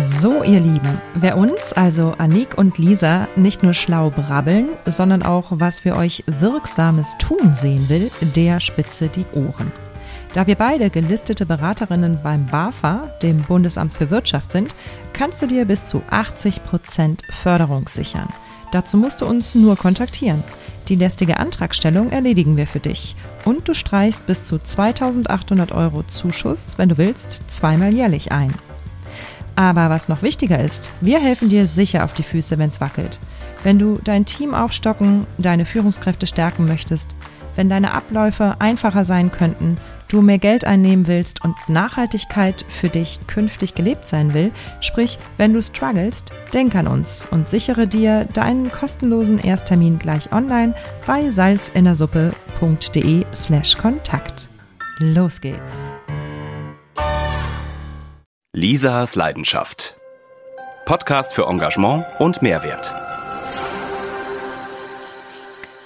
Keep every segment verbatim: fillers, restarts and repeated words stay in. So, ihr Lieben, wer uns, also Annik und Lisa, nicht nur schlau brabbeln, sondern auch was für euch Wirksames tun sehen will, der spitze die Ohren. Da wir beide gelistete Beraterinnen beim BAFA, dem Bundesamt für Wirtschaft, sind, kannst du dir bis zu achtzig Prozent Förderung sichern. Dazu musst du uns nur kontaktieren. Die lästige Antragstellung erledigen wir für dich. Und du streichst bis zu zweitausendachthundert Euro Zuschuss, wenn du willst, zweimal jährlich ein. Aber was noch wichtiger ist, wir helfen dir sicher auf die Füße, wenn's wackelt. Wenn du dein Team aufstocken, deine Führungskräfte stärken möchtest, wenn deine Abläufe einfacher sein könnten, du mehr Geld einnehmen willst und Nachhaltigkeit für dich künftig gelebt sein will, sprich, wenn du strugglest, denk an uns und sichere dir deinen kostenlosen Ersttermin gleich online bei salz-in-der-Suppe.de slash Kontakt. Los geht's! Lisas Leidenschaft. Podcast für Engagement und Mehrwert.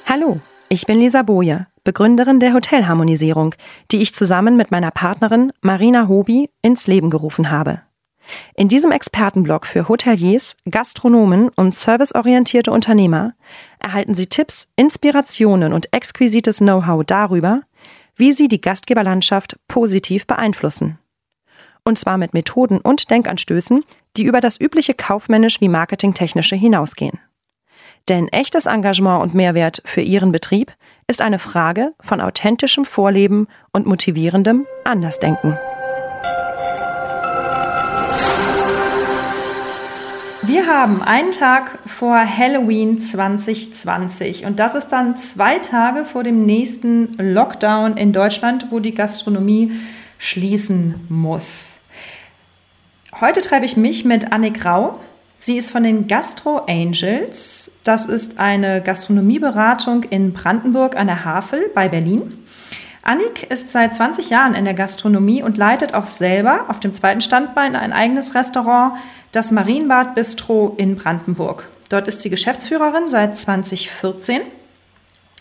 Hallo, ich bin Lisa Boje, Begründerin der Hotelharmonisierung, die ich zusammen mit meiner Partnerin Marina Hobi ins Leben gerufen habe. In diesem Expertenblog für Hoteliers, Gastronomen und serviceorientierte Unternehmer erhalten Sie Tipps, Inspirationen und exquisites Know-how darüber, wie Sie die Gastgeberlandschaft positiv beeinflussen. Und zwar mit Methoden und Denkanstößen, die über das übliche kaufmännisch wie marketingtechnische hinausgehen. Denn echtes Engagement und Mehrwert für Ihren Betrieb ist eine Frage von authentischem Vorleben und motivierendem Andersdenken. Wir haben einen Tag vor Halloween zwanzig zwanzig und das ist dann zwei Tage vor dem nächsten Lockdown in Deutschland, wo die Gastronomie schließen muss. Heute treffe ich mich mit Annik Rauh. Sie ist von den Gastro Angels. Das ist eine Gastronomieberatung in Brandenburg an der Havel bei Berlin. Annik ist seit zwanzig Jahren in der Gastronomie und leitet auch selber auf dem zweiten Standbein ein eigenes Restaurant, das Marienbad Bistro in Brandenburg. Dort ist sie Geschäftsführerin seit zwanzig vierzehn.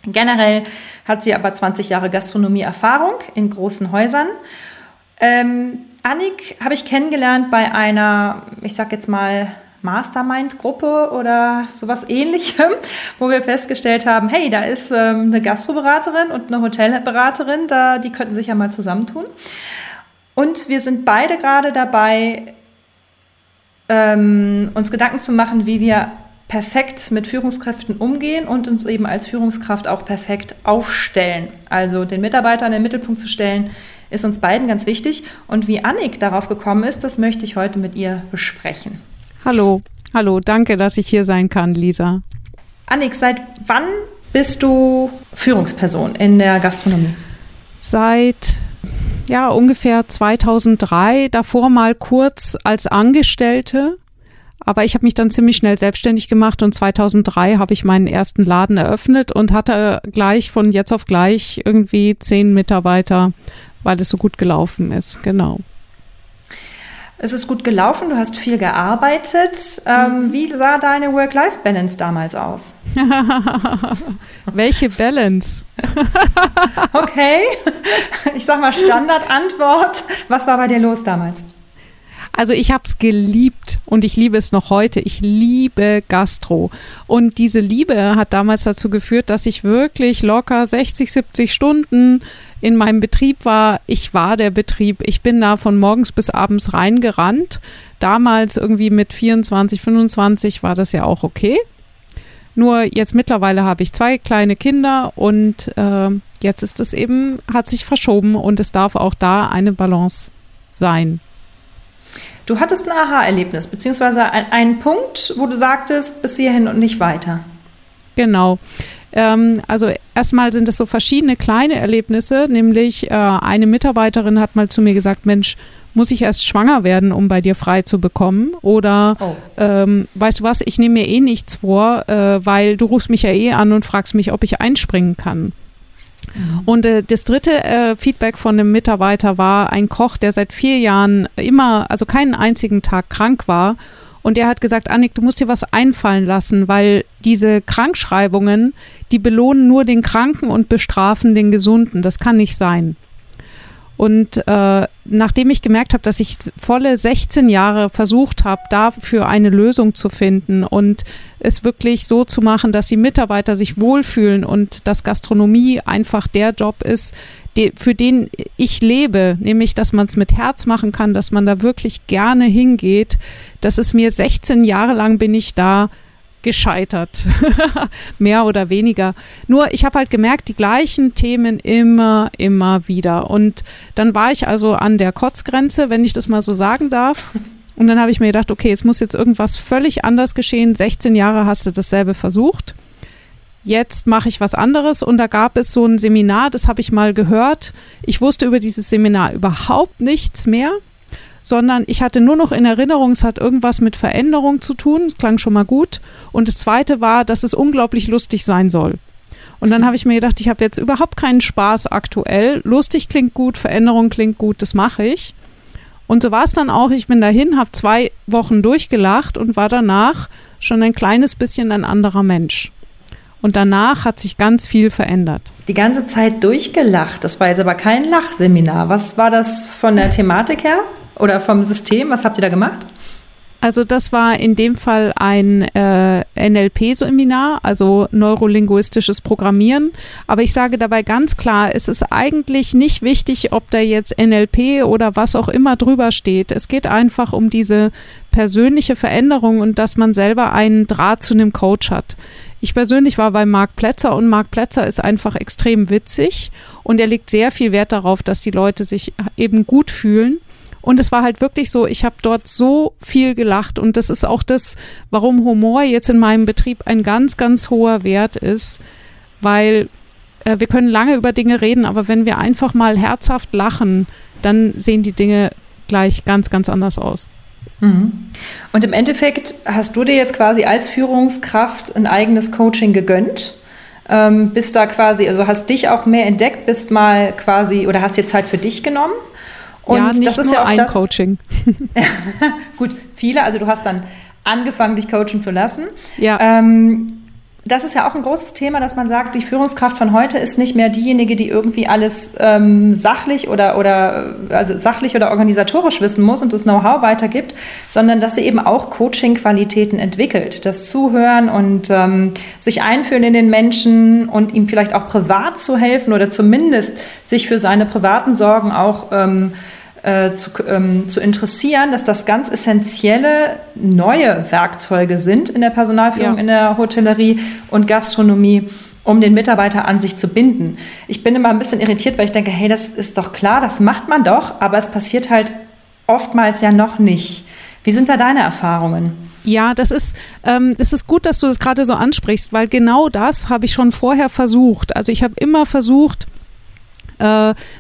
Generell hat sie aber zwanzig Jahre Gastronomie-Erfahrung in großen Häusern. Ähm, Annik habe ich kennengelernt bei einer, ich sag jetzt mal, Mastermind-Gruppe oder sowas Ähnlichem, wo wir festgestellt haben, hey, da ist ähm, eine Gastroberaterin und eine Hotelberaterin, da, die könnten sich ja mal zusammentun. Und wir sind beide gerade dabei, ähm, uns Gedanken zu machen, wie wir perfekt mit Führungskräften umgehen und uns eben als Führungskraft auch perfekt aufstellen. Also den Mitarbeiter in den Mittelpunkt zu stellen, ist uns beiden ganz wichtig. Und wie Annik darauf gekommen ist, das möchte ich heute mit ihr besprechen. Hallo, hallo, danke, dass ich hier sein kann, Lisa. Annik, seit wann bist du Führungsperson in der Gastronomie? Seit ja ungefähr zweitausenddrei, davor mal kurz als Angestellte. Aber ich habe mich dann ziemlich schnell selbstständig gemacht und zweitausenddrei habe ich meinen ersten Laden eröffnet und hatte gleich von jetzt auf gleich irgendwie zehn Mitarbeiter, weil es so gut gelaufen ist, genau. Es ist gut gelaufen, du hast viel gearbeitet. Ähm, wie sah deine Work-Life-Balance damals aus? Welche Balance? Okay, ich sag mal Standardantwort. Was war bei dir los damals? Also ich habe es geliebt und ich liebe es noch heute. Ich liebe Gastro. Und diese Liebe hat damals dazu geführt, dass ich wirklich locker sechzig, siebzig Stunden in meinem Betrieb war. Ich war der Betrieb. Ich bin da von morgens bis abends reingerannt. Damals irgendwie mit vierundzwanzig, fünfundzwanzig war das ja auch okay. Nur jetzt mittlerweile habe ich zwei kleine Kinder und äh, jetzt ist es eben, hat sich verschoben und es darf auch da eine Balance sein. Du hattest ein Aha-Erlebnis, beziehungsweise einen Punkt, wo du sagtest, bis hierhin und nicht weiter. Genau. Ähm, also erstmal sind das so verschiedene kleine Erlebnisse, nämlich äh, eine Mitarbeiterin hat mal zu mir gesagt, Mensch, muss ich erst schwanger werden, um bei dir frei zu bekommen? Oder oh. ähm, weißt du was, ich nehme mir eh nichts vor, äh, weil du rufst mich ja eh an und fragst mich, ob ich einspringen kann. Und äh, das dritte äh, Feedback von einem Mitarbeiter war ein Koch, der seit vier Jahren immer, also keinen einzigen Tag krank war. Und der hat gesagt, Annik, du musst dir was einfallen lassen, weil diese Krankschreibungen, die belohnen nur den Kranken und bestrafen den Gesunden. Das kann nicht sein. Und äh, nachdem ich gemerkt habe, dass ich volle sechzehn Jahre versucht habe, dafür eine Lösung zu finden und es wirklich so zu machen, dass die Mitarbeiter sich wohlfühlen und dass Gastronomie einfach der Job ist, für den ich lebe, nämlich, dass man es mit Herz machen kann, dass man da wirklich gerne hingeht. Das ist mir sechzehn Jahre lang bin ich da gescheitert, mehr oder weniger. Nur ich habe halt gemerkt, die gleichen Themen immer, immer wieder. Und dann war ich also an der Kotzgrenze, wenn ich das mal so sagen darf. Und dann habe ich mir gedacht, okay, es muss jetzt irgendwas völlig anders geschehen. sechzehn Jahre hast du dasselbe versucht. Jetzt mache ich was anderes und da gab es so ein Seminar, das habe ich mal gehört. Ich wusste über dieses Seminar überhaupt nichts mehr, sondern ich hatte nur noch in Erinnerung, es hat irgendwas mit Veränderung zu tun, das klang schon mal gut. Und das Zweite war, dass es unglaublich lustig sein soll. Und dann habe ich mir gedacht, ich habe jetzt überhaupt keinen Spaß aktuell. Lustig klingt gut, Veränderung klingt gut, das mache ich. Und so war es dann auch. Ich bin dahin, habe zwei Wochen durchgelacht und war danach schon ein kleines bisschen ein anderer Mensch. Und danach hat sich ganz viel verändert. Die ganze Zeit durchgelacht. Das war jetzt aber kein Lachseminar. Was war das von der Thematik her oder vom System? Was habt ihr da gemacht? Also das war in dem Fall ein äh, N L P-Seminar, also Neurolinguistisches Programmieren. Aber ich sage dabei ganz klar, es ist eigentlich nicht wichtig, ob da jetzt N L P oder was auch immer drüber steht. Es geht einfach um diese persönliche Veränderung und dass man selber einen Draht zu einem Coach hat. Ich persönlich war bei Marc Pletzer und Marc Pletzer ist einfach extrem witzig und er legt sehr viel Wert darauf, dass die Leute sich eben gut fühlen. Und es war halt wirklich so, ich habe dort so viel gelacht und das ist auch das, warum Humor jetzt in meinem Betrieb ein ganz, ganz hoher Wert ist, weil äh, wir können lange über Dinge reden, aber wenn wir einfach mal herzhaft lachen, dann sehen die Dinge gleich ganz, ganz anders aus. Mhm. Und im Endeffekt hast du dir jetzt quasi als Führungskraft ein eigenes Coaching gegönnt, ähm, bist da quasi, also hast dich auch mehr entdeckt, bist mal quasi oder hast dir Zeit für dich genommen. Und ja, nicht das ist nur ja auch ein das, Coaching. Gut, viele, also du hast dann angefangen, dich coachen zu lassen. Ja. Ähm, das ist ja auch ein großes Thema, dass man sagt, die Führungskraft von heute ist nicht mehr diejenige, die irgendwie alles ähm, sachlich oder, oder also sachlich oder organisatorisch wissen muss und das Know-how weitergibt, sondern dass sie eben auch Coaching-Qualitäten entwickelt. Das Zuhören und ähm, sich einfühlen in den Menschen und ihm vielleicht auch privat zu helfen oder zumindest sich für seine privaten Sorgen auch ähm, äh, zu, ähm, zu interessieren, dass das ganz essentielle neue Werkzeuge sind in der Personalführung, ja, in der Hotellerie und Gastronomie, um den Mitarbeiter an sich zu binden. Ich bin immer ein bisschen irritiert, weil ich denke, hey, das ist doch klar, das macht man doch, aber es passiert halt oftmals ja noch nicht. Wie sind da deine Erfahrungen? Ja, das ist, ähm, das ist gut, dass du das gerade so ansprichst, weil genau das habe ich schon vorher versucht. Also ich habe immer versucht,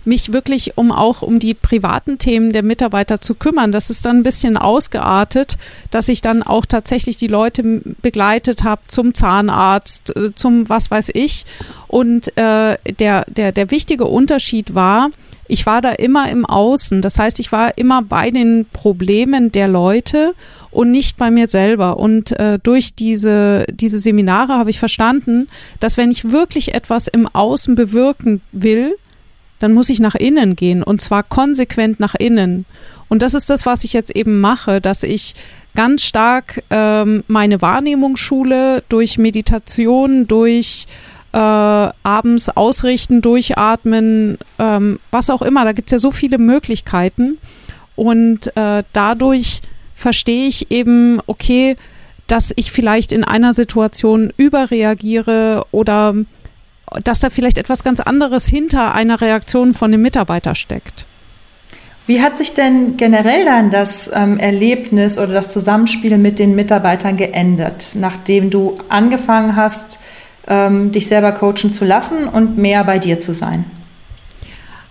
mich wirklich um auch um die privaten Themen der Mitarbeiter zu kümmern. Das ist dann ein bisschen ausgeartet, dass ich dann auch tatsächlich die Leute begleitet habe zum Zahnarzt, zum was weiß ich. Und äh, der, der, der wichtige Unterschied war, ich war da immer im Außen. Das heißt, ich war immer bei den Problemen der Leute und nicht bei mir selber. Und äh, durch diese, diese Seminare habe ich verstanden, dass wenn ich wirklich etwas im Außen bewirken will, dann muss ich nach innen gehen und zwar konsequent nach innen. Und das ist das, was ich jetzt eben mache, dass ich ganz stark ähm, meine Wahrnehmung schule durch Meditation, durch äh, abends ausrichten, durchatmen, ähm, was auch immer. Da gibt es ja so viele Möglichkeiten und äh, dadurch verstehe ich eben, okay, dass ich vielleicht in einer Situation überreagiere oder dass da vielleicht etwas ganz anderes hinter einer Reaktion von dem Mitarbeiter steckt. Wie hat sich denn generell dann das ähm, Erlebnis oder das Zusammenspiel mit den Mitarbeitern geändert, nachdem du angefangen hast, ähm, dich selber coachen zu lassen und mehr bei dir zu sein?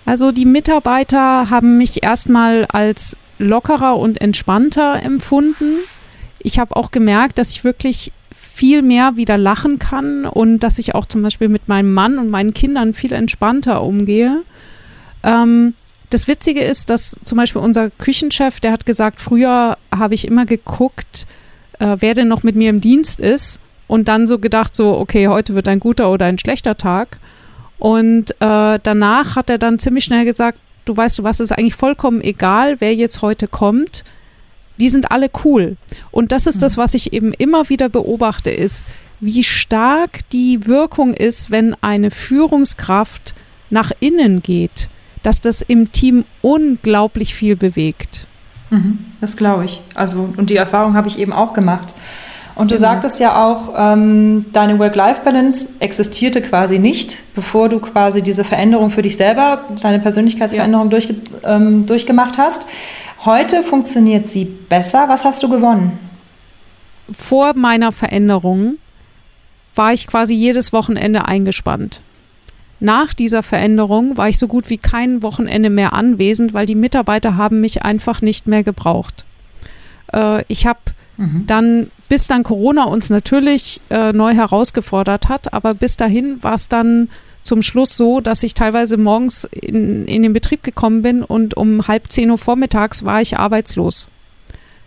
Also die Mitarbeiter haben mich erstmal als lockerer und entspannter empfunden. Ich habe auch gemerkt, dass ich wirklich viel mehr wieder lachen kann und dass ich auch zum Beispiel mit meinem Mann und meinen Kindern viel entspannter umgehe. Ähm, das Witzige ist, dass zum Beispiel unser Küchenchef, der hat gesagt, früher habe ich immer geguckt, äh, wer denn noch mit mir im Dienst ist und dann so gedacht, so okay, heute wird ein guter oder ein schlechter Tag. Und äh, danach hat er dann ziemlich schnell gesagt, du weißt du was, ist eigentlich vollkommen egal, wer jetzt heute kommt, die sind alle cool. Und das ist das, was ich eben immer wieder beobachte, ist, wie stark die Wirkung ist, wenn eine Führungskraft nach innen geht, dass das im Team unglaublich viel bewegt. Mhm, das glaube ich. Also, und die Erfahrung habe ich eben auch gemacht. Und du sagtest ja auch, ähm, deine Work-Life-Balance existierte quasi nicht, bevor du quasi diese Veränderung für dich selber, deine Persönlichkeitsveränderung ja. durch, ähm, durchgemacht hast. Heute funktioniert sie besser. Was hast du gewonnen? Vor meiner Veränderung war ich quasi jedes Wochenende eingespannt. Nach dieser Veränderung war ich so gut wie kein Wochenende mehr anwesend, weil die Mitarbeiter haben mich einfach nicht mehr gebraucht. Äh, ich habe mhm. dann... Bis dann Corona uns natürlich äh, neu herausgefordert hat, aber bis dahin war es dann zum Schluss so, dass ich teilweise morgens in, in den Betrieb gekommen bin und um halb zehn Uhr vormittags war ich arbeitslos.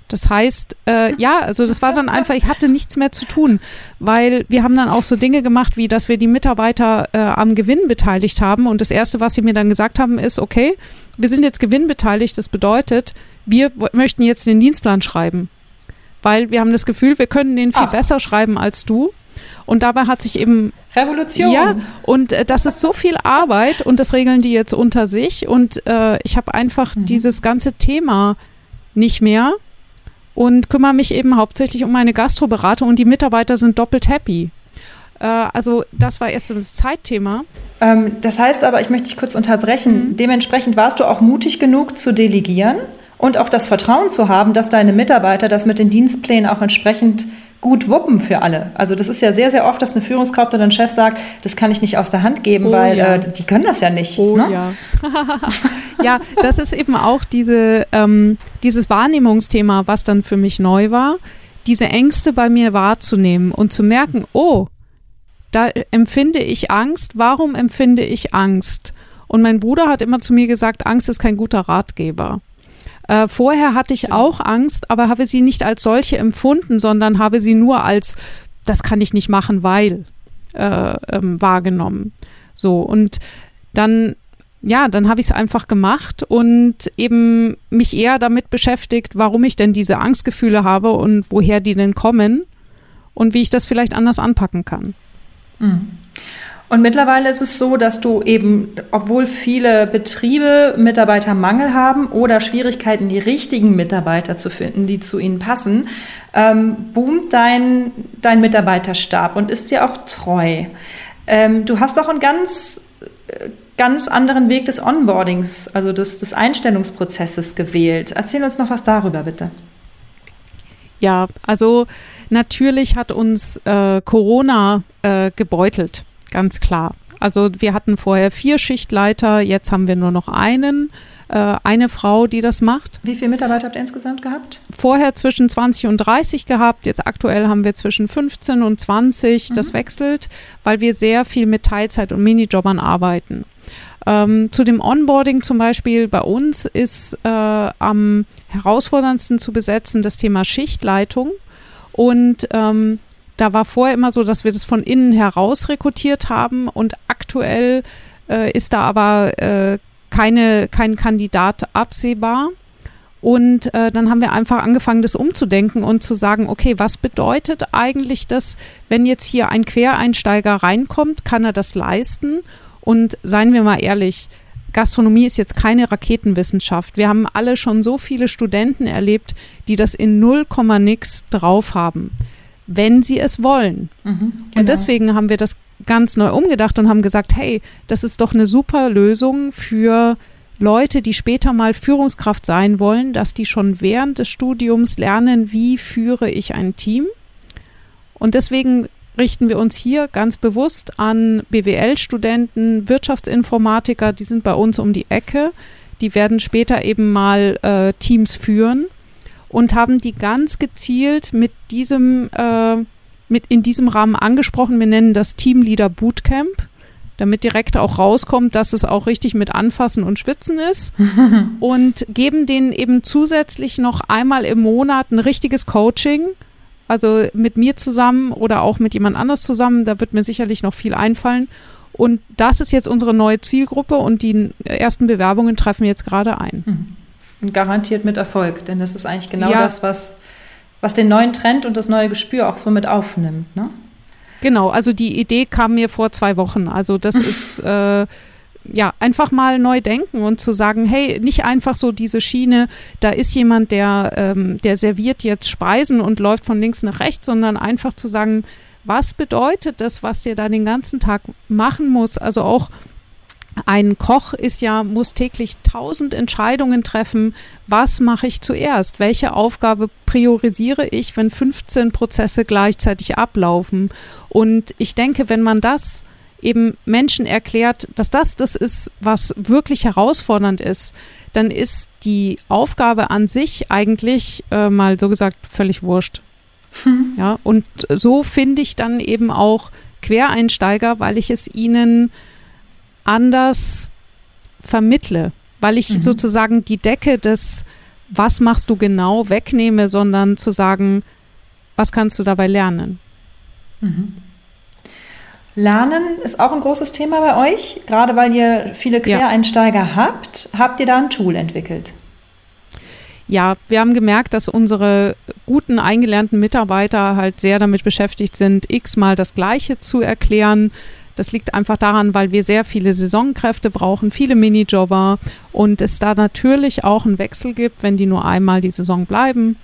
Das heißt, äh, ja, also das war dann einfach, ich hatte nichts mehr zu tun, weil wir haben dann auch so Dinge gemacht, wie dass wir die Mitarbeiter äh, am Gewinn beteiligt haben und das Erste, was sie mir dann gesagt haben, ist, okay, wir sind jetzt gewinnbeteiligt, das bedeutet, wir w- möchten jetzt den Dienstplan schreiben. Weil wir haben das Gefühl, wir können den viel Ach. besser schreiben als du. Und dabei hat sich eben... Revolution. Ja, und äh, das ist so viel Arbeit und das regeln die jetzt unter sich. Und äh, ich habe einfach mhm. dieses ganze Thema nicht mehr und kümmere mich eben hauptsächlich um meine Gastroberatung. Und die Mitarbeiter sind doppelt happy. Äh, also das war erst das Zeitthema. Ähm, das heißt aber, ich möchte dich kurz unterbrechen, mhm. dementsprechend warst du auch mutig genug zu delegieren. Und auch das Vertrauen zu haben, dass deine Mitarbeiter das mit den Dienstplänen auch entsprechend gut wuppen für alle. Also das ist ja sehr, sehr oft, dass eine Führungskraft oder ein Chef sagt, das kann ich nicht aus der Hand geben, oh, weil ja. äh, die können das ja nicht. Oh ne? ja. Ja, das ist eben auch diese, ähm, dieses Wahrnehmungsthema, was dann für mich neu war, diese Ängste bei mir wahrzunehmen und zu merken, oh, da empfinde ich Angst, warum empfinde ich Angst? Und mein Bruder hat immer zu mir gesagt, Angst ist kein guter Ratgeber. Äh, vorher hatte ich auch Angst, aber habe sie nicht als solche empfunden, sondern habe sie nur als, das kann ich nicht machen, weil, äh, ähm, wahrgenommen. So, und dann, ja, dann habe ich es einfach gemacht und eben mich eher damit beschäftigt, warum ich denn diese Angstgefühle habe und woher die denn kommen und wie ich das vielleicht anders anpacken kann. Mhm. Und mittlerweile ist es so, dass du eben, obwohl viele Betriebe Mitarbeitermangel haben oder Schwierigkeiten, die richtigen Mitarbeiter zu finden, die zu ihnen passen, ähm, boomt dein, dein Mitarbeiterstab und ist dir auch treu. Ähm, du hast doch einen ganz, ganz anderen Weg des Onboardings, also des, des Einstellungsprozesses gewählt. Erzähl uns noch was darüber, bitte. Ja, also natürlich hat uns äh, Corona äh, gebeutelt. Ganz klar. Also wir hatten vorher vier Schichtleiter, jetzt haben wir nur noch einen, äh, eine Frau, die das macht. Wie viele Mitarbeiter habt ihr insgesamt gehabt? Vorher zwischen zwanzig und dreißig gehabt, jetzt aktuell haben wir zwischen fünfzehn und zwanzig, mhm. das wechselt, weil wir sehr viel mit Teilzeit- und Minijobbern arbeiten. Ähm, zu dem Onboarding zum Beispiel bei uns ist äh, am herausforderndsten zu besetzen das Thema Schichtleitung und ähm, da war vorher immer so, dass wir das von innen heraus rekrutiert haben und aktuell äh, ist da aber äh, keine, kein Kandidat absehbar. Und äh, dann haben wir einfach angefangen, das umzudenken und zu sagen, okay, was bedeutet eigentlich das, wenn jetzt hier ein Quereinsteiger reinkommt, kann er das leisten? Und seien wir mal ehrlich, Gastronomie ist jetzt keine Raketenwissenschaft. Wir haben alle schon so viele Studenten erlebt, die das in null Komma nix drauf haben. Wenn sie es wollen. Mhm, genau. Und deswegen haben wir das ganz neu umgedacht und haben gesagt, hey, das ist doch eine super Lösung für Leute, die später mal Führungskraft sein wollen, dass die schon während des Studiums lernen, wie führe ich ein Team. Und deswegen richten wir uns hier ganz bewusst an B W L-Studenten, Wirtschaftsinformatiker, die sind bei uns um die Ecke, die werden später eben mal äh, Teams führen. Und haben die ganz gezielt mit diesem, äh, mit in diesem Rahmen angesprochen. Wir nennen das Teamleader Bootcamp, damit direkt auch rauskommt, dass es auch richtig mit Anfassen und Schwitzen ist. Und geben denen eben zusätzlich noch einmal im Monat ein richtiges Coaching. Also mit mir zusammen oder auch mit jemand anders zusammen. Da wird mir sicherlich noch viel einfallen. Und das ist jetzt unsere neue Zielgruppe und die ersten Bewerbungen treffen jetzt gerade ein. Und garantiert mit Erfolg, denn das ist eigentlich genau ja. das, was, was den neuen Trend und das neue Gespür auch so mit aufnimmt, ne? Genau, also die Idee kam mir vor zwei Wochen. Also das ist äh, ja einfach mal neu denken und zu sagen, hey, nicht einfach so diese Schiene, da ist jemand, der, ähm, der serviert jetzt Speisen und läuft von links nach rechts, sondern einfach zu sagen, was bedeutet das, was der da den ganzen Tag machen muss? Also auch ein Koch ist ja, muss täglich tausend Entscheidungen treffen. Was mache ich zuerst? Welche Aufgabe priorisiere ich, wenn fünfzehn Prozesse gleichzeitig ablaufen? Und ich denke, wenn man das eben Menschen erklärt, dass das das ist, was wirklich herausfordernd ist, dann ist die Aufgabe an sich eigentlich äh, mal so gesagt völlig wurscht. Ja, und so finde ich dann eben auch Quereinsteiger, weil ich es ihnen anders vermittle, weil ich mhm. sozusagen die Decke des was machst du genau wegnehme, sondern zu sagen, was kannst du dabei lernen? Mhm. Lernen ist auch ein großes Thema bei euch, gerade weil ihr viele Quereinsteiger ja. habt. Habt ihr da ein Tool entwickelt? Ja, wir haben gemerkt, dass unsere guten, eingelernten Mitarbeiter halt sehr damit beschäftigt sind, x-mal das Gleiche zu erklären. Das liegt einfach daran, weil wir sehr viele Saisonkräfte brauchen, viele Minijobber und es da natürlich auch einen Wechsel gibt, wenn die nur einmal die Saison bleiben.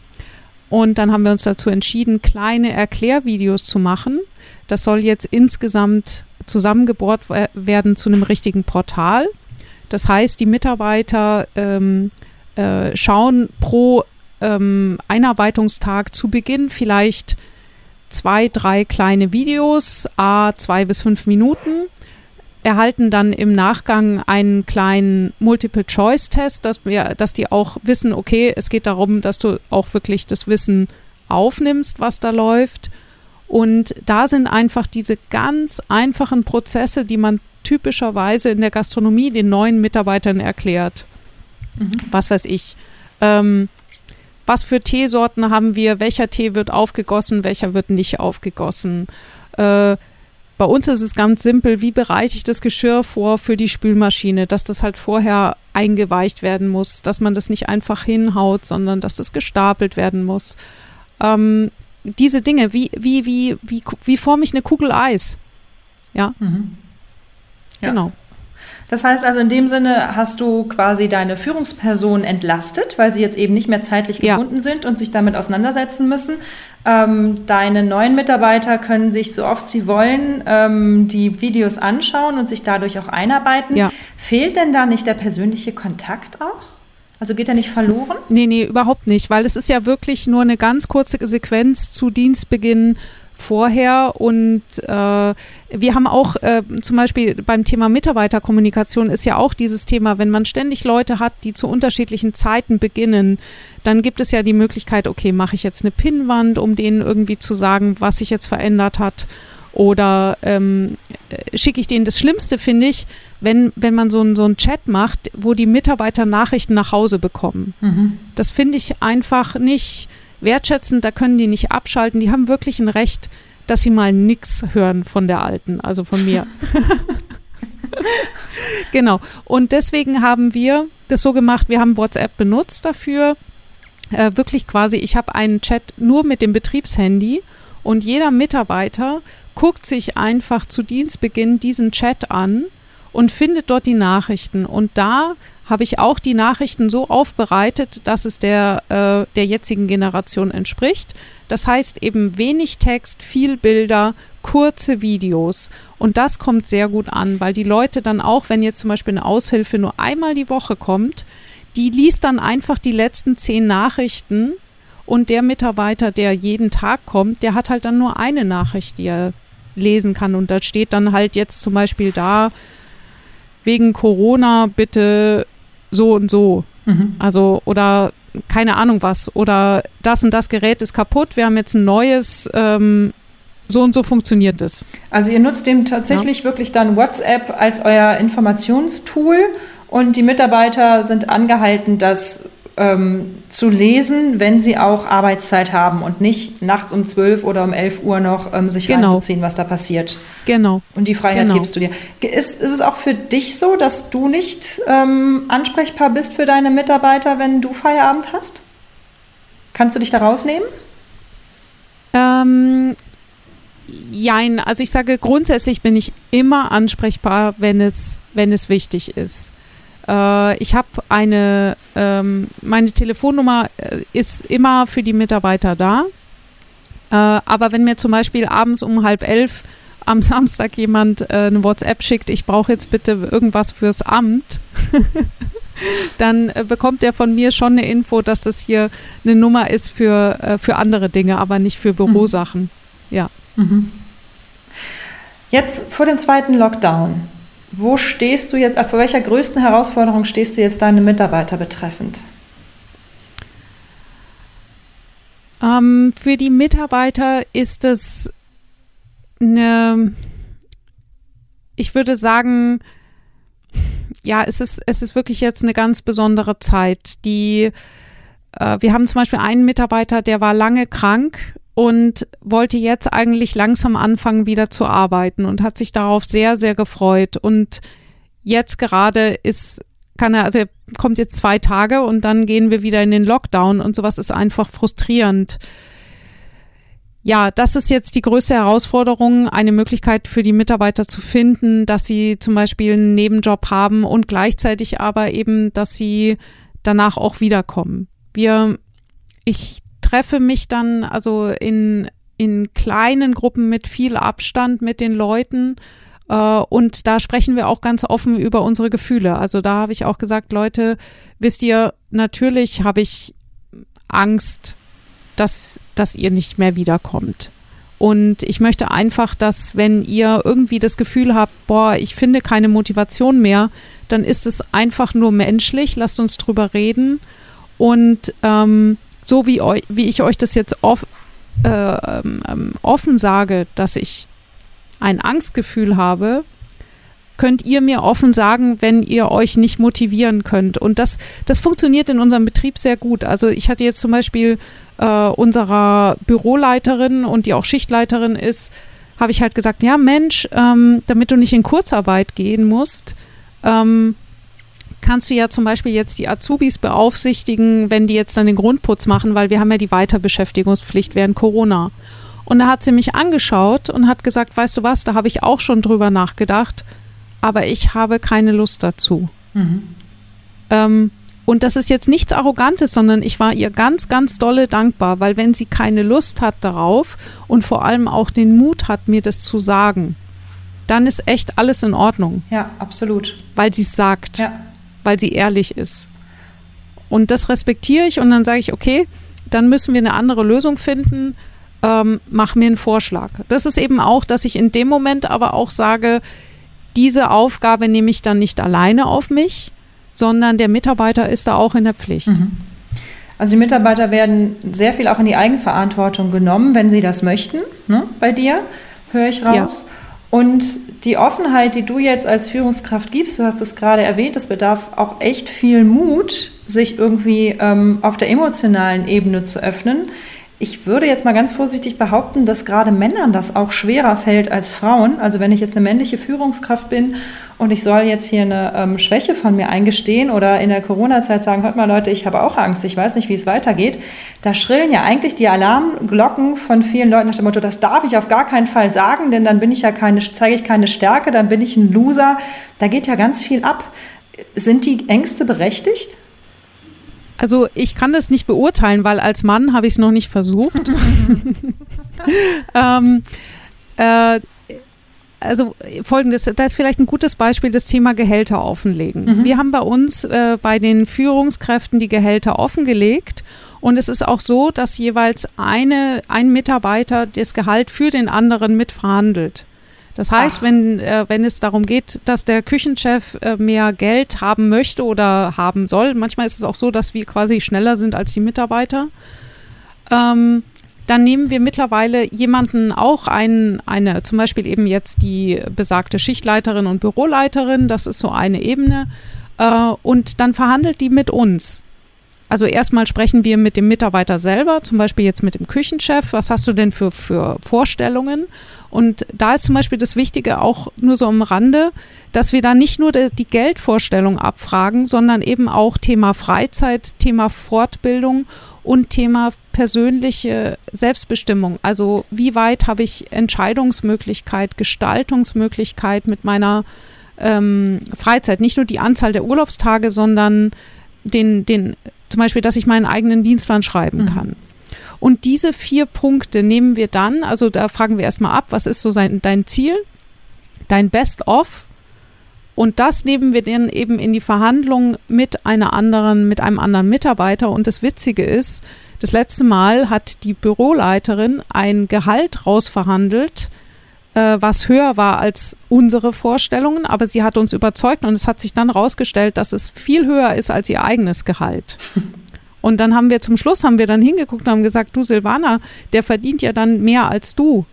Und dann haben wir uns dazu entschieden, kleine Erklärvideos zu machen. Das soll jetzt insgesamt zusammengebohrt werden zu einem richtigen Portal. Das heißt, die Mitarbeiter ähm, Äh, schauen pro ähm, Einarbeitungstag zu Beginn vielleicht zwei, drei kleine Videos, à zwei bis fünf Minuten, erhalten dann im Nachgang einen kleinen Multiple-Choice-Test, dass, wir, dass die auch wissen, okay, es geht darum, dass du auch wirklich das Wissen aufnimmst, was da läuft. Und da sind einfach diese ganz einfachen Prozesse, die man typischerweise in der Gastronomie den neuen Mitarbeitern erklärt. Was weiß ich, ähm, was für Teesorten haben wir, welcher Tee wird aufgegossen, welcher wird nicht aufgegossen. Äh, bei uns ist es ganz simpel, wie bereite ich das Geschirr vor für die Spülmaschine, dass das halt vorher eingeweicht werden muss, dass man das nicht einfach hinhaut, sondern dass das gestapelt werden muss. Ähm, diese Dinge, wie, wie, wie, wie, wie forme ich eine Kugel Eis? Ja, mhm. ja. genau. Das heißt also, in dem Sinne hast du quasi deine Führungspersonen entlastet, weil sie jetzt eben nicht mehr zeitlich gebunden ja. sind und sich damit auseinandersetzen müssen. Ähm, deine neuen Mitarbeiter können sich so oft sie wollen ähm, die Videos anschauen und sich dadurch auch einarbeiten. Ja. Fehlt denn da nicht der persönliche Kontakt auch? Also geht er nicht verloren? Nee, nee, überhaupt nicht, weil es ist ja wirklich nur eine ganz kurze Sequenz zu Dienstbeginn vorher und äh, wir haben auch äh, zum Beispiel beim Thema Mitarbeiterkommunikation ist ja auch dieses Thema, wenn man ständig Leute hat, die zu unterschiedlichen Zeiten beginnen, dann gibt es ja die Möglichkeit, okay, mache ich jetzt eine Pinnwand, um denen irgendwie zu sagen, was sich jetzt verändert hat oder ähm, schicke ich denen, das Schlimmste finde ich, wenn, wenn man so ein, so ein Chat macht, wo die Mitarbeiter Nachrichten nach Hause bekommen. Mhm. Das finde ich einfach nicht wertschätzend, da können die nicht abschalten. Die haben wirklich ein Recht, dass sie mal nichts hören von der Alten, also von mir. Genau. Und deswegen haben wir das so gemacht, wir haben WhatsApp benutzt dafür. Äh, wirklich quasi, ich habe einen Chat nur mit dem Betriebshandy und jeder Mitarbeiter guckt sich einfach zu Dienstbeginn diesen Chat an und findet dort die Nachrichten. Und da habe ich auch die Nachrichten so aufbereitet, dass es der, äh, der jetzigen Generation entspricht. Das heißt eben wenig Text, viel Bilder, kurze Videos. Und das kommt sehr gut an, weil die Leute dann auch, wenn jetzt zum Beispiel eine Aushilfe nur einmal die Woche kommt, die liest dann einfach die letzten zehn Nachrichten und der Mitarbeiter, der jeden Tag kommt, der hat halt dann nur eine Nachricht, die er lesen kann. Und da steht dann halt jetzt zum Beispiel da, wegen Corona bitte so und so. Mhm. Also, oder keine Ahnung was. Oder das und das Gerät ist kaputt, wir haben jetzt ein neues, ähm, so und so funktioniert es. Also ihr nutzt dem tatsächlich ja. wirklich dann WhatsApp als euer Informationstool und die Mitarbeiter sind angehalten, das ähm, zu lesen, wenn sie auch Arbeitszeit haben und nicht nachts um zwölf oder um elf Uhr noch ähm, sich genau. reinzuziehen, was da passiert. Genau. Und die Freiheit genau. gibst du dir. Ist, ist es auch für dich so, dass du nicht ähm, ansprechbar bist für deine Mitarbeiter, wenn du Feierabend hast? Kannst du dich da rausnehmen? Ähm, jein, also ich sage grundsätzlich bin ich immer ansprechbar, wenn es, wenn es wichtig ist. Äh, ich habe eine, ähm, meine Telefonnummer ist immer für die Mitarbeiter da, äh, aber wenn mir zum Beispiel abends um halb elf am Samstag jemand äh, eine WhatsApp schickt, ich brauche jetzt bitte irgendwas fürs Amt, dann äh, bekommt er von mir schon eine Info, dass das hier eine Nummer ist für, äh, für andere Dinge, aber nicht für Bürosachen. Mhm. Ja. Mhm. Jetzt vor dem zweiten Lockdown, wo stehst du jetzt, vor welcher größten Herausforderung stehst du jetzt deine Mitarbeiter betreffend? Ähm, für die Mitarbeiter ist es eine, ich würde sagen, ja, es ist, es ist wirklich jetzt eine ganz besondere Zeit. Die, äh, wir haben zum Beispiel einen Mitarbeiter, der war lange krank und wollte jetzt eigentlich langsam anfangen, wieder zu arbeiten und hat sich darauf sehr, sehr gefreut. Und jetzt gerade ist, kann er, also er kommt jetzt zwei Tage und dann gehen wir wieder in den Lockdown und sowas ist einfach frustrierend. Ja, das ist jetzt die größte Herausforderung, eine Möglichkeit für die Mitarbeiter zu finden, dass sie zum Beispiel einen Nebenjob haben und gleichzeitig aber eben, dass sie danach auch wiederkommen. Wir, ich treffe mich dann also in, in kleinen Gruppen mit viel Abstand mit den Leuten äh, und da sprechen wir auch ganz offen über unsere Gefühle. Also da habe ich auch gesagt, Leute, wisst ihr, natürlich habe ich Angst, dass, dass ihr nicht mehr wiederkommt. Und ich möchte einfach, dass wenn ihr irgendwie das Gefühl habt, boah, ich finde keine Motivation mehr, dann ist es einfach nur menschlich, lasst uns drüber reden. Und ähm, so wie, eu- wie ich euch das jetzt off- äh, ähm, offen sage, dass ich ein Angstgefühl habe, könnt ihr mir offen sagen, wenn ihr euch nicht motivieren könnt. Und das, das funktioniert in unserem Betrieb sehr gut. Also ich hatte jetzt zum Beispiel äh, unserer Büroleiterin und die auch Schichtleiterin ist, habe ich halt gesagt, ja Mensch, ähm, damit du nicht in Kurzarbeit gehen musst, ähm, kannst du ja zum Beispiel jetzt die Azubis beaufsichtigen, wenn die jetzt dann den Grundputz machen, weil wir haben ja die Weiterbeschäftigungspflicht während Corona. Und da hat sie mich angeschaut und hat gesagt, weißt du was, da habe ich auch schon drüber nachgedacht, aber ich habe keine Lust dazu. Mhm. Ähm, und das ist jetzt nichts Arrogantes, sondern ich war ihr ganz, ganz dolle dankbar, weil wenn sie keine Lust hat darauf und vor allem auch den Mut hat, mir das zu sagen, dann ist echt alles in Ordnung. Ja, absolut. Weil sie es sagt, ja. Weil sie ehrlich ist. Und das respektiere ich und dann sage ich, okay, dann müssen wir eine andere Lösung finden, ähm, mach mir einen Vorschlag. Das ist eben auch, dass ich in dem Moment aber auch sage, diese Aufgabe nehme ich dann nicht alleine auf mich, sondern der Mitarbeiter ist da auch in der Pflicht. Mhm. Also die Mitarbeiter werden sehr viel auch in die Eigenverantwortung genommen, wenn sie das möchten, ne? Bei dir, höre ich raus. Ja. Und die Offenheit, die du jetzt als Führungskraft gibst, du hast es gerade erwähnt, es bedarf auch echt viel Mut, sich irgendwie ähm, auf der emotionalen Ebene zu öffnen. Ich würde jetzt mal ganz vorsichtig behaupten, dass gerade Männern das auch schwerer fällt als Frauen. Also wenn ich jetzt eine männliche Führungskraft bin und ich soll jetzt hier eine ähm, Schwäche von mir eingestehen oder in der Corona-Zeit sagen, hört mal Leute, ich habe auch Angst, ich weiß nicht, wie es weitergeht. Da schrillen ja eigentlich die Alarmglocken von vielen Leuten nach dem Motto, das darf ich auf gar keinen Fall sagen, denn dann bin ich ja keine, zeige ich keine Stärke, dann bin ich ein Loser. Da geht ja ganz viel ab. Sind die Ängste berechtigt? Also ich kann das nicht beurteilen, weil als Mann habe ich es noch nicht versucht. ähm, äh, also folgendes, da ist vielleicht ein gutes Beispiel das Thema Gehälter offenlegen. Mhm. Wir haben bei uns äh, bei den Führungskräften die Gehälter offengelegt und es ist auch so, dass jeweils eine, ein Mitarbeiter das Gehalt für den anderen mitverhandelt. Das heißt, wenn, äh, wenn es darum geht, dass der Küchenchef äh, mehr Geld haben möchte oder haben soll, manchmal ist es auch so, dass wir quasi schneller sind als die Mitarbeiter, ähm, dann nehmen wir mittlerweile jemanden auch ein, eine, zum Beispiel eben jetzt die besagte Schichtleiterin und Büroleiterin, das ist so eine Ebene, äh, und dann verhandelt die mit uns. Also erstmal sprechen wir mit dem Mitarbeiter selber, zum Beispiel jetzt mit dem Küchenchef. Was hast du denn für, für Vorstellungen? Und da ist zum Beispiel das Wichtige auch nur so am Rande, dass wir da nicht nur die Geldvorstellung abfragen, sondern eben auch Thema Freizeit, Thema Fortbildung und Thema persönliche Selbstbestimmung. Also wie weit habe ich Entscheidungsmöglichkeit, Gestaltungsmöglichkeit mit meiner ähm, Freizeit? Nicht nur die Anzahl der Urlaubstage, sondern den, den zum Beispiel, dass ich meinen eigenen Dienstplan schreiben kann. Mhm. Und diese vier Punkte nehmen wir dann, also da fragen wir erstmal ab, was ist so sein, dein Ziel, dein Best-of, und das nehmen wir dann eben in die Verhandlung mit einer anderen, mit einem anderen Mitarbeiter. Und das Witzige ist, das letzte Mal hat die Büroleiterin ein Gehalt rausverhandelt, was höher war als unsere Vorstellungen, aber sie hat uns überzeugt und es hat sich dann rausgestellt, dass es viel höher ist als ihr eigenes Gehalt. Und dann haben wir zum Schluss, haben wir dann hingeguckt und haben gesagt, du Silvana, der verdient ja dann mehr als du.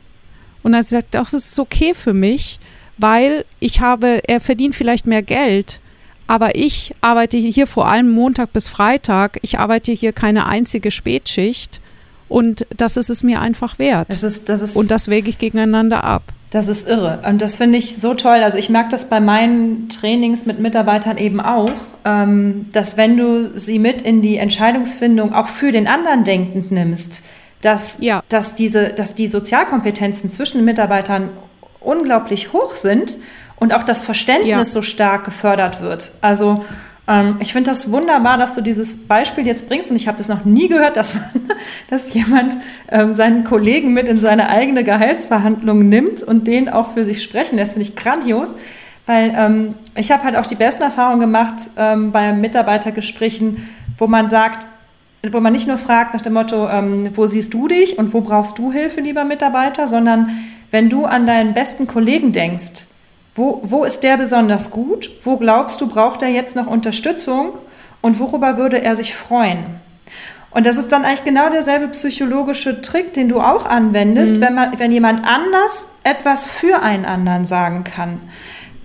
Und dann hat sie gesagt, das ist okay für mich, weil ich habe, er verdient vielleicht mehr Geld, aber ich arbeite hier vor allem Montag bis Freitag, ich arbeite hier keine einzige Spätschicht. Und das ist es mir einfach wert. Das ist, das ist, und das wäge ich gegeneinander ab. Das ist irre. Und das finde ich so toll. Also ich merke das bei meinen Trainings mit Mitarbeitern eben auch, ähm, dass wenn du sie mit in die Entscheidungsfindung auch für den anderen denkend nimmst, dass, ja. dass, diese, dass die Sozialkompetenzen zwischen den Mitarbeitern unglaublich hoch sind und auch das Verständnis ja. so stark gefördert wird. Also ich finde das wunderbar, dass du dieses Beispiel jetzt bringst, und ich habe das noch nie gehört, dass, man, dass jemand ähm, seinen Kollegen mit in seine eigene Gehaltsverhandlung nimmt und den auch für sich sprechen lässt. Finde ich grandios, weil ähm, ich habe halt auch die besten Erfahrungen gemacht ähm, bei Mitarbeitergesprächen, wo man sagt, wo man nicht nur fragt nach dem Motto, ähm, wo siehst du dich und wo brauchst du Hilfe, lieber Mitarbeiter, sondern wenn du an deinen besten Kollegen denkst, Wo, wo ist der besonders gut? Wo glaubst du, braucht er jetzt noch Unterstützung? Und worüber würde er sich freuen? Und das ist dann eigentlich genau derselbe psychologische Trick, den du auch anwendest, mhm. wenn man, wenn jemand anders etwas für einen anderen sagen kann.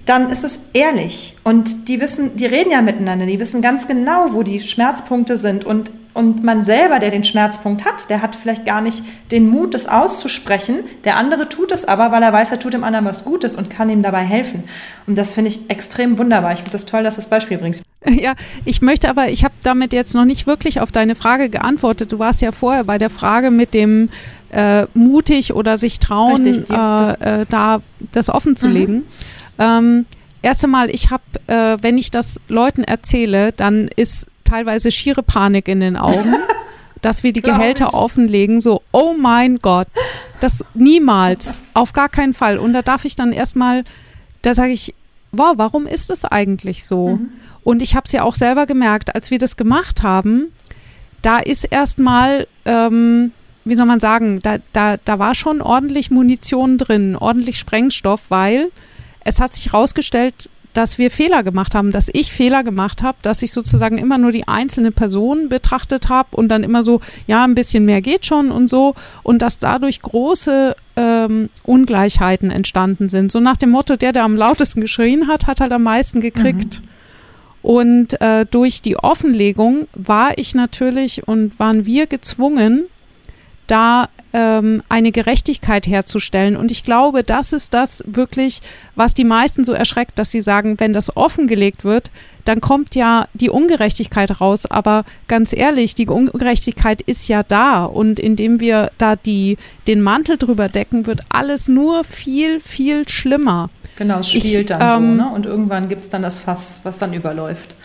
Dann ist es ehrlich. Und die wissen, die reden ja miteinander, die wissen ganz genau, wo die Schmerzpunkte sind. Und, und man selber, der den Schmerzpunkt hat, der hat vielleicht gar nicht den Mut, das auszusprechen. Der andere tut es aber, weil er weiß, er tut dem anderen was Gutes und kann ihm dabei helfen. Und das finde ich extrem wunderbar. Ich finde das toll, dass du das Beispiel bringst. Ja, ich möchte aber, ich habe damit jetzt noch nicht wirklich auf deine Frage geantwortet. Du warst ja vorher bei der Frage mit dem äh, mutig oder sich trauen, Richtig, ja, das, äh, äh, da das offen zu mhm. legen. Ähm, erst einmal, ich habe, äh, wenn ich das Leuten erzähle, dann ist teilweise schiere Panik in den Augen, dass wir die Gehälter offenlegen, so, oh mein Gott, das niemals, auf gar keinen Fall. Und da darf ich dann erstmal, da sage ich, wow, warum ist das eigentlich so? Mhm. Und ich habe es ja auch selber gemerkt, als wir das gemacht haben, da ist erstmal, ähm, wie soll man sagen, da, da, da war schon ordentlich Munition drin, ordentlich Sprengstoff, weil es hat sich herausgestellt, dass wir Fehler gemacht haben, dass ich Fehler gemacht habe, dass ich sozusagen immer nur die einzelne Person betrachtet habe und dann immer so, ja, ein bisschen mehr geht schon und so, und dass dadurch große ähm, Ungleichheiten entstanden sind. So nach dem Motto, der, der am lautesten geschrien hat, hat halt am meisten gekriegt. Mhm. Und äh, durch die Offenlegung war ich natürlich und waren wir gezwungen, da ähm, eine Gerechtigkeit herzustellen. Und ich glaube, das ist das wirklich, was die meisten so erschreckt, dass sie sagen, wenn das offengelegt wird, dann kommt ja die Ungerechtigkeit raus. Aber ganz ehrlich, die Ungerechtigkeit ist ja da. Und indem wir da die, den Mantel drüber decken, wird alles nur viel, viel schlimmer. Genau, es spielt ich, dann ähm, so, ne? Und irgendwann gibt es dann das Fass, was dann überläuft.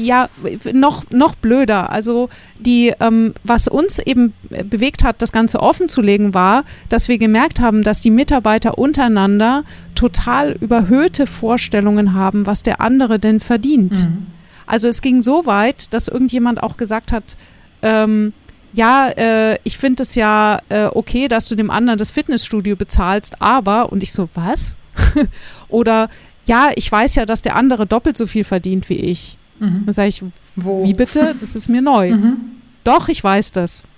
Ja, noch, noch blöder. Also die, ähm, was uns eben bewegt hat, das Ganze offen zu legen, war, dass wir gemerkt haben, dass die Mitarbeiter untereinander total überhöhte Vorstellungen haben, was der andere denn verdient. Mhm. Also es ging so weit, dass irgendjemand auch gesagt hat, ähm, ja, äh, ich finde es ja äh, okay, dass du dem anderen das Fitnessstudio bezahlst, aber, und ich so, was? Oder, ja, ich weiß ja, dass der andere doppelt so viel verdient wie ich. Mhm. Dann sage ich, Wo? wie bitte? Das ist mir neu. Mhm. Doch, ich weiß das.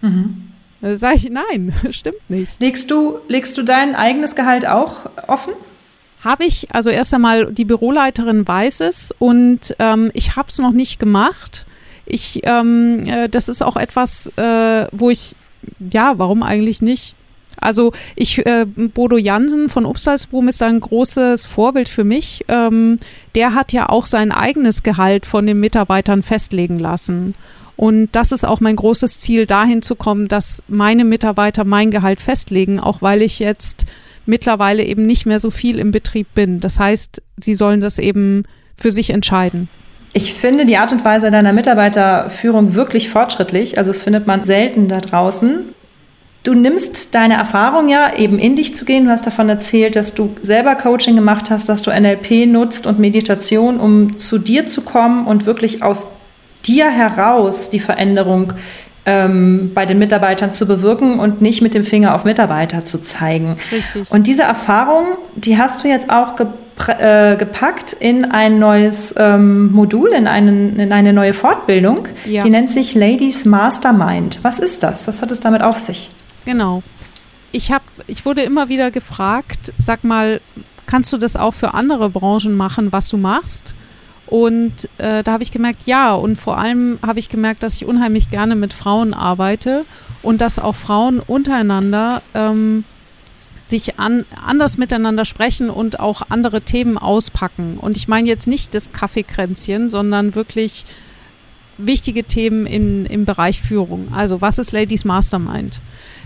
Mhm. Dann sage ich, nein, stimmt nicht. Legst du, legst du dein eigenes Gehalt auch offen? Habe ich, also erst einmal, die Büroleiterin weiß es, und ähm, ich habe es noch nicht gemacht. ich, ähm, äh, das ist auch etwas, äh, wo ich, ja, warum eigentlich nicht? Also ich, äh, Bodo Janssen von Upstalsboom ist ein großes Vorbild für mich. Ähm, der hat ja auch sein eigenes Gehalt von den Mitarbeitern festlegen lassen. Und das ist auch mein großes Ziel, dahin zu kommen, dass meine Mitarbeiter mein Gehalt festlegen, auch weil ich jetzt mittlerweile eben nicht mehr so viel im Betrieb bin. Das heißt, sie sollen das eben für sich entscheiden. Ich finde die Art und Weise deiner Mitarbeiterführung wirklich fortschrittlich. Also das findet man selten da draußen. Du nimmst deine Erfahrung ja, eben in dich zu gehen. Du hast davon erzählt, dass du selber Coaching gemacht hast, dass du N L P nutzt und Meditation, um zu dir zu kommen und wirklich aus dir heraus die Veränderung ähm, bei den Mitarbeitern zu bewirken und nicht mit dem Finger auf Mitarbeiter zu zeigen. Richtig. Und diese Erfahrung, die hast du jetzt auch gepr- äh, gepackt in ein neues ähm, Modul, in, einen, in eine neue Fortbildung. Ja. Die nennt sich Ladies Mastermind. Was ist das? Was hat es damit auf sich? Genau. Ich hab, ich wurde immer wieder gefragt, sag mal, kannst du das auch für andere Branchen machen, was du machst? Und äh, da habe ich gemerkt, ja. Und vor allem habe ich gemerkt, dass ich unheimlich gerne mit Frauen arbeite und dass auch Frauen untereinander ähm, sich an, anders miteinander sprechen und auch andere Themen auspacken. Und ich meine jetzt nicht das Kaffeekränzchen, sondern wirklich wichtige Themen in, im Bereich Führung. Also was ist Ladies Mastermind?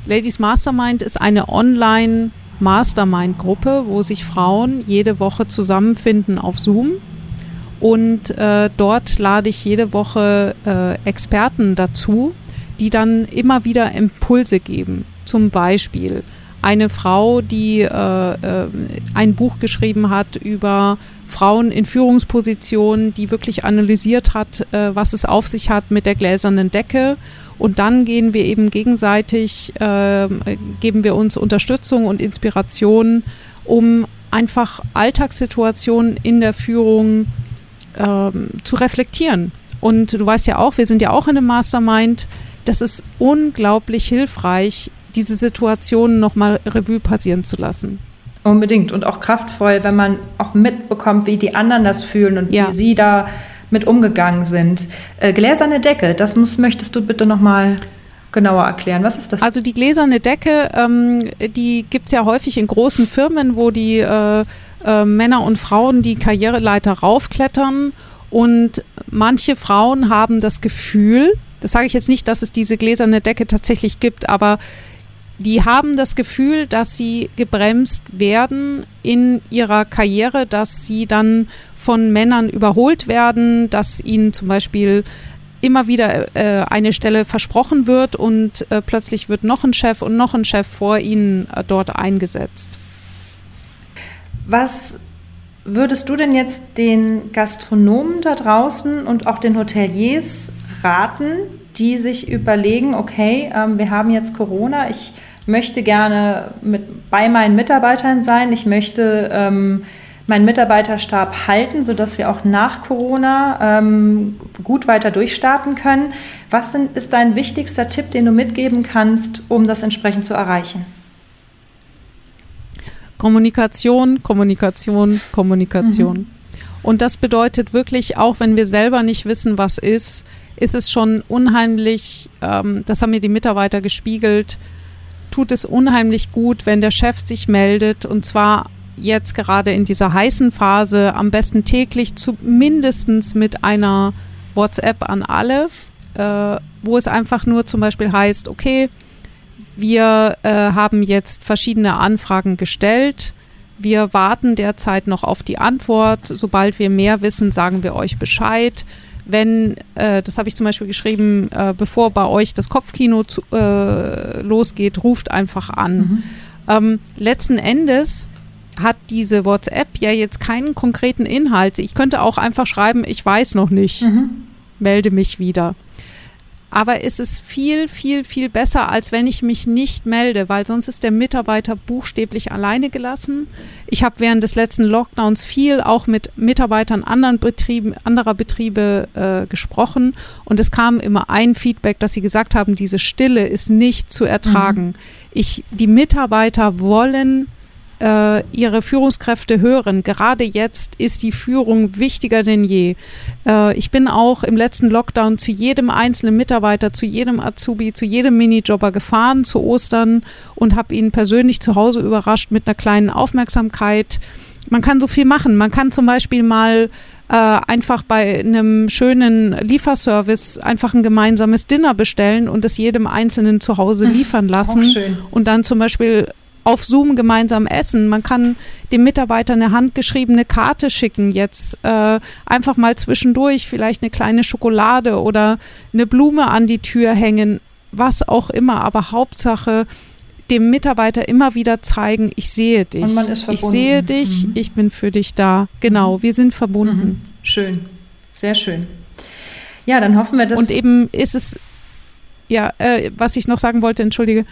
Ladies Mastermind ist eine Online-Mastermind-Gruppe, wo sich Frauen jede Woche zusammenfinden auf Zoom. Und äh, dort lade ich jede Woche äh, Experten dazu, die dann immer wieder Impulse geben. Zum Beispiel eine Frau, die äh, äh, ein Buch geschrieben hat über Frauen in Führungspositionen, die wirklich analysiert hat, äh, was es auf sich hat mit der gläsernen Decke. Und dann gehen wir eben gegenseitig, äh, geben wir uns Unterstützung und Inspiration, um einfach Alltagssituationen in der Führung ähm, zu reflektieren. Und du weißt ja auch, wir sind ja auch in einem Mastermind. Das ist unglaublich hilfreich, diese Situationen nochmal Revue passieren zu lassen. Unbedingt und auch kraftvoll, wenn man auch mitbekommt, wie die anderen das fühlen und ja, wie sie da mit umgegangen sind. Äh, gläserne Decke, das muss, möchtest du bitte nochmal genauer erklären. Was ist das? Also die gläserne Decke, ähm, die gibt es ja häufig in großen Firmen, wo die äh, äh, Männer und Frauen die Karriereleiter raufklettern und manche Frauen haben das Gefühl, das sage ich jetzt nicht, dass es diese gläserne Decke tatsächlich gibt, aber die haben das Gefühl, dass sie gebremst werden in ihrer Karriere, dass sie dann von Männern überholt werden, dass ihnen zum Beispiel immer wieder äh, eine Stelle versprochen wird und äh, plötzlich wird noch ein Chef und noch ein Chef vor ihnen äh, dort eingesetzt. Was würdest du denn jetzt den Gastronomen da draußen und auch den Hoteliers raten, die sich überlegen, okay, ähm, wir haben jetzt Corona, ich möchte gerne mit, bei meinen Mitarbeitern sein, ich möchte ähm, meinen Mitarbeiterstab halten, sodass wir auch nach Corona ähm, gut weiter durchstarten können. Was denn, ist dein wichtigster Tipp, den du mitgeben kannst, um das entsprechend zu erreichen? Kommunikation, Kommunikation, Kommunikation. Mhm. Und das bedeutet wirklich, auch wenn wir selber nicht wissen, was ist, ist es schon unheimlich, ähm, das haben mir die Mitarbeiter gespiegelt, tut es unheimlich gut, wenn der Chef sich meldet, und zwar jetzt gerade in dieser heißen Phase am besten täglich, zumindest mit einer WhatsApp an alle, äh, wo es einfach nur zum Beispiel heißt, okay, wir äh, haben jetzt verschiedene Anfragen gestellt, wir warten derzeit noch auf die Antwort, sobald wir mehr wissen, sagen wir euch Bescheid. Wenn, äh, das habe ich zum Beispiel geschrieben, äh, bevor bei euch das Kopfkino zu, äh, losgeht, ruft einfach an. Mhm. Ähm, letzten Endes hat diese WhatsApp ja jetzt keinen konkreten Inhalt. Ich könnte auch einfach schreiben, ich weiß noch nicht, mhm. melde mich wieder. Aber es ist viel, viel, viel besser, als wenn ich mich nicht melde, weil sonst ist der Mitarbeiter buchstäblich alleine gelassen. Ich habe während des letzten Lockdowns viel auch mit Mitarbeitern anderen Betrieben, anderer Betriebe äh, gesprochen und es kam immer ein Feedback, dass sie gesagt haben, diese Stille ist nicht zu ertragen. Mhm. Ich, die Mitarbeiter wollen äh, ihre Führungskräfte hören. Gerade jetzt ist die Führung wichtiger denn je. Äh, ich bin auch im letzten Lockdown zu jedem einzelnen Mitarbeiter, zu jedem Azubi, zu jedem Minijobber gefahren zu Ostern und habe ihn persönlich zu Hause überrascht mit einer kleinen Aufmerksamkeit. Man kann so viel machen. Man kann zum Beispiel mal äh, einfach bei einem schönen Lieferservice einfach ein gemeinsames Dinner bestellen und es jedem Einzelnen zu Hause liefern lassen. Auch schön. Und dann zum Beispiel auf Zoom gemeinsam essen. Man kann dem Mitarbeiter eine handgeschriebene Karte schicken jetzt. Äh, einfach mal zwischendurch vielleicht eine kleine Schokolade oder eine Blume an die Tür hängen. Was auch immer. Aber Hauptsache dem Mitarbeiter immer wieder zeigen, ich sehe dich. Und man ist verbunden. Ich sehe dich, mhm. ich bin für dich da. Genau, wir sind verbunden. Mhm. Schön, sehr schön. Ja, dann hoffen wir, dass... Und eben ist es, ja, äh, was ich noch sagen wollte, entschuldige,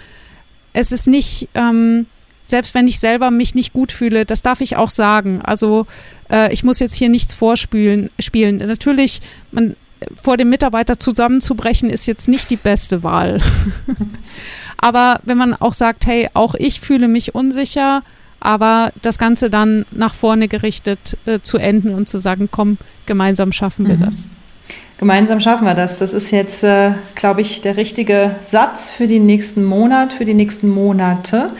es ist nicht, ähm, selbst wenn ich selber mich nicht gut fühle, das darf ich auch sagen. Also äh, ich muss jetzt hier nichts vorspielen. Spielen. Natürlich, man... vor dem Mitarbeiter zusammenzubrechen, ist jetzt nicht die beste Wahl. Aber wenn man auch sagt, hey, auch ich fühle mich unsicher, aber das Ganze dann nach vorne gerichtet äh, zu enden und zu sagen, komm, gemeinsam schaffen wir mhm. das. Gemeinsam schaffen wir das. Das ist jetzt, äh, glaube ich, der richtige Satz für den nächsten Monat, für die nächsten Monate.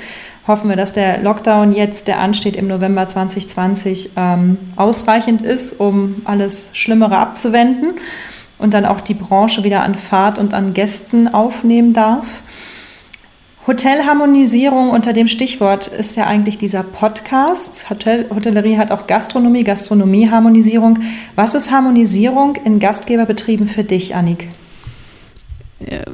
Hoffen wir, dass der Lockdown jetzt, der ansteht im November zwanzig zwanzig, ähm, ausreichend ist, um alles Schlimmere abzuwenden und dann auch die Branche wieder an Fahrt und an Gästen aufnehmen darf. Hotelharmonisierung unter dem Stichwort ist ja eigentlich dieser Podcast. Hotel, Hotellerie hat auch Gastronomie, Gastronomieharmonisierung. Was ist Harmonisierung in Gastgeberbetrieben für dich, Annik?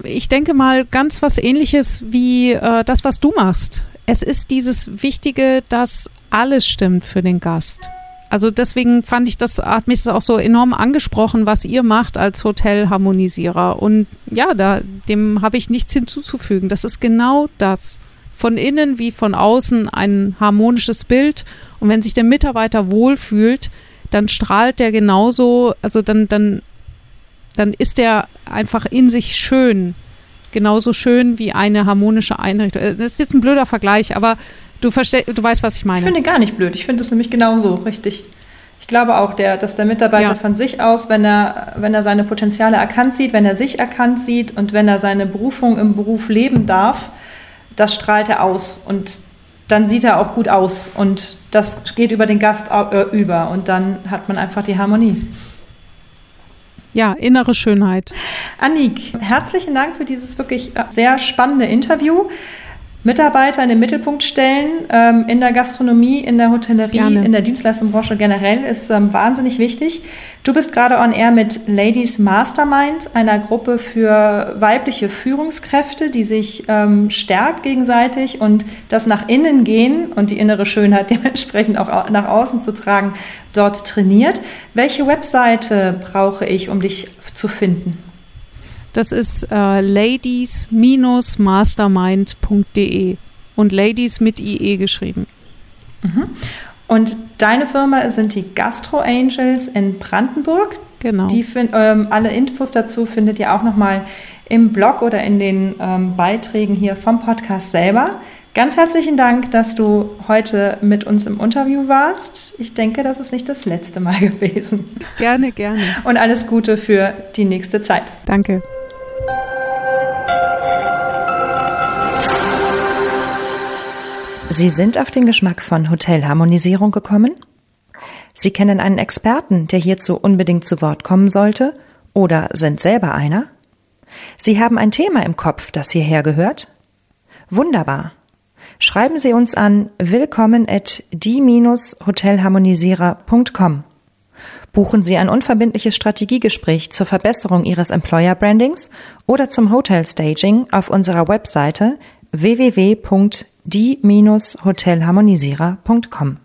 Ich denke mal ganz was Ähnliches wie äh, das, was du machst. Es ist dieses Wichtige, dass alles stimmt für den Gast. Also deswegen fand ich das, hat mich das auch so enorm angesprochen, was ihr macht als Hotelharmonisierer. Und ja, da, dem habe ich nichts hinzuzufügen. Das ist genau das. Von innen wie von außen ein harmonisches Bild. Und wenn sich der Mitarbeiter wohlfühlt, dann strahlt der genauso, also dann, dann, dann ist der einfach in sich schön. Genauso schön wie eine harmonische Einrichtung. Das ist jetzt ein blöder Vergleich, aber du versteh, du weißt, was ich meine. Ich finde gar nicht blöd. Ich finde es nämlich genauso richtig. Ich glaube auch, der, dass der Mitarbeiter ja. von sich aus, wenn er, wenn er seine Potenziale erkannt sieht, wenn er sich erkannt sieht und wenn er seine Berufung im Beruf leben darf, das strahlt er aus. Und dann sieht er auch gut aus. Und das geht über den Gast über. Und dann hat man einfach die Harmonie. Ja, innere Schönheit. Annik, herzlichen Dank für dieses wirklich sehr spannende Interview. Mitarbeiter in den Mittelpunkt stellen, ähm, in der Gastronomie, in der Hotellerie, Gerne. in der Dienstleistungsbranche generell ist ähm, wahnsinnig wichtig. Du bist gerade on air mit Ladies Mastermind, einer Gruppe für weibliche Führungskräfte, die sich ähm, stärkt gegenseitig und das nach innen gehen und die innere Schönheit dementsprechend auch nach außen zu tragen, dort trainiert. Welche Webseite brauche ich, um dich zu finden? Das ist äh, ladies Bindestrich mastermind Punkt de und Ladies mit I E geschrieben. Mhm. Und deine Firma sind die Gastro Angels in Brandenburg. Genau. Die find, ähm, alle Infos dazu findet ihr auch nochmal im Blog oder in den ähm, Beiträgen hier vom Podcast selber. Ganz herzlichen Dank, dass du heute mit uns im Interview warst. Ich denke, das ist nicht das letzte Mal gewesen. Gerne, gerne. Und alles Gute für die nächste Zeit. Danke. Sie sind auf den Geschmack von Hotelharmonisierung gekommen? Sie kennen einen Experten, der hierzu unbedingt zu Wort kommen sollte? Oder sind selber einer? Sie haben ein Thema im Kopf, das hierher gehört? Wunderbar! Schreiben Sie uns an willkommen at die Bindestrich hotelharmonisierer Punkt com. Buchen Sie ein unverbindliches Strategiegespräch zur Verbesserung Ihres Employer-Brandings oder zum Hotel-Staging auf unserer Webseite w w w Punkt die Bindestrich hotelharmonisierer Punkt com.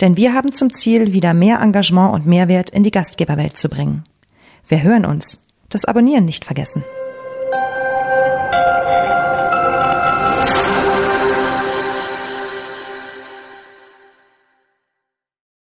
Denn wir haben zum Ziel, wieder mehr Engagement und Mehrwert in die Gastgeberwelt zu bringen. Wir hören uns. Das Abonnieren nicht vergessen.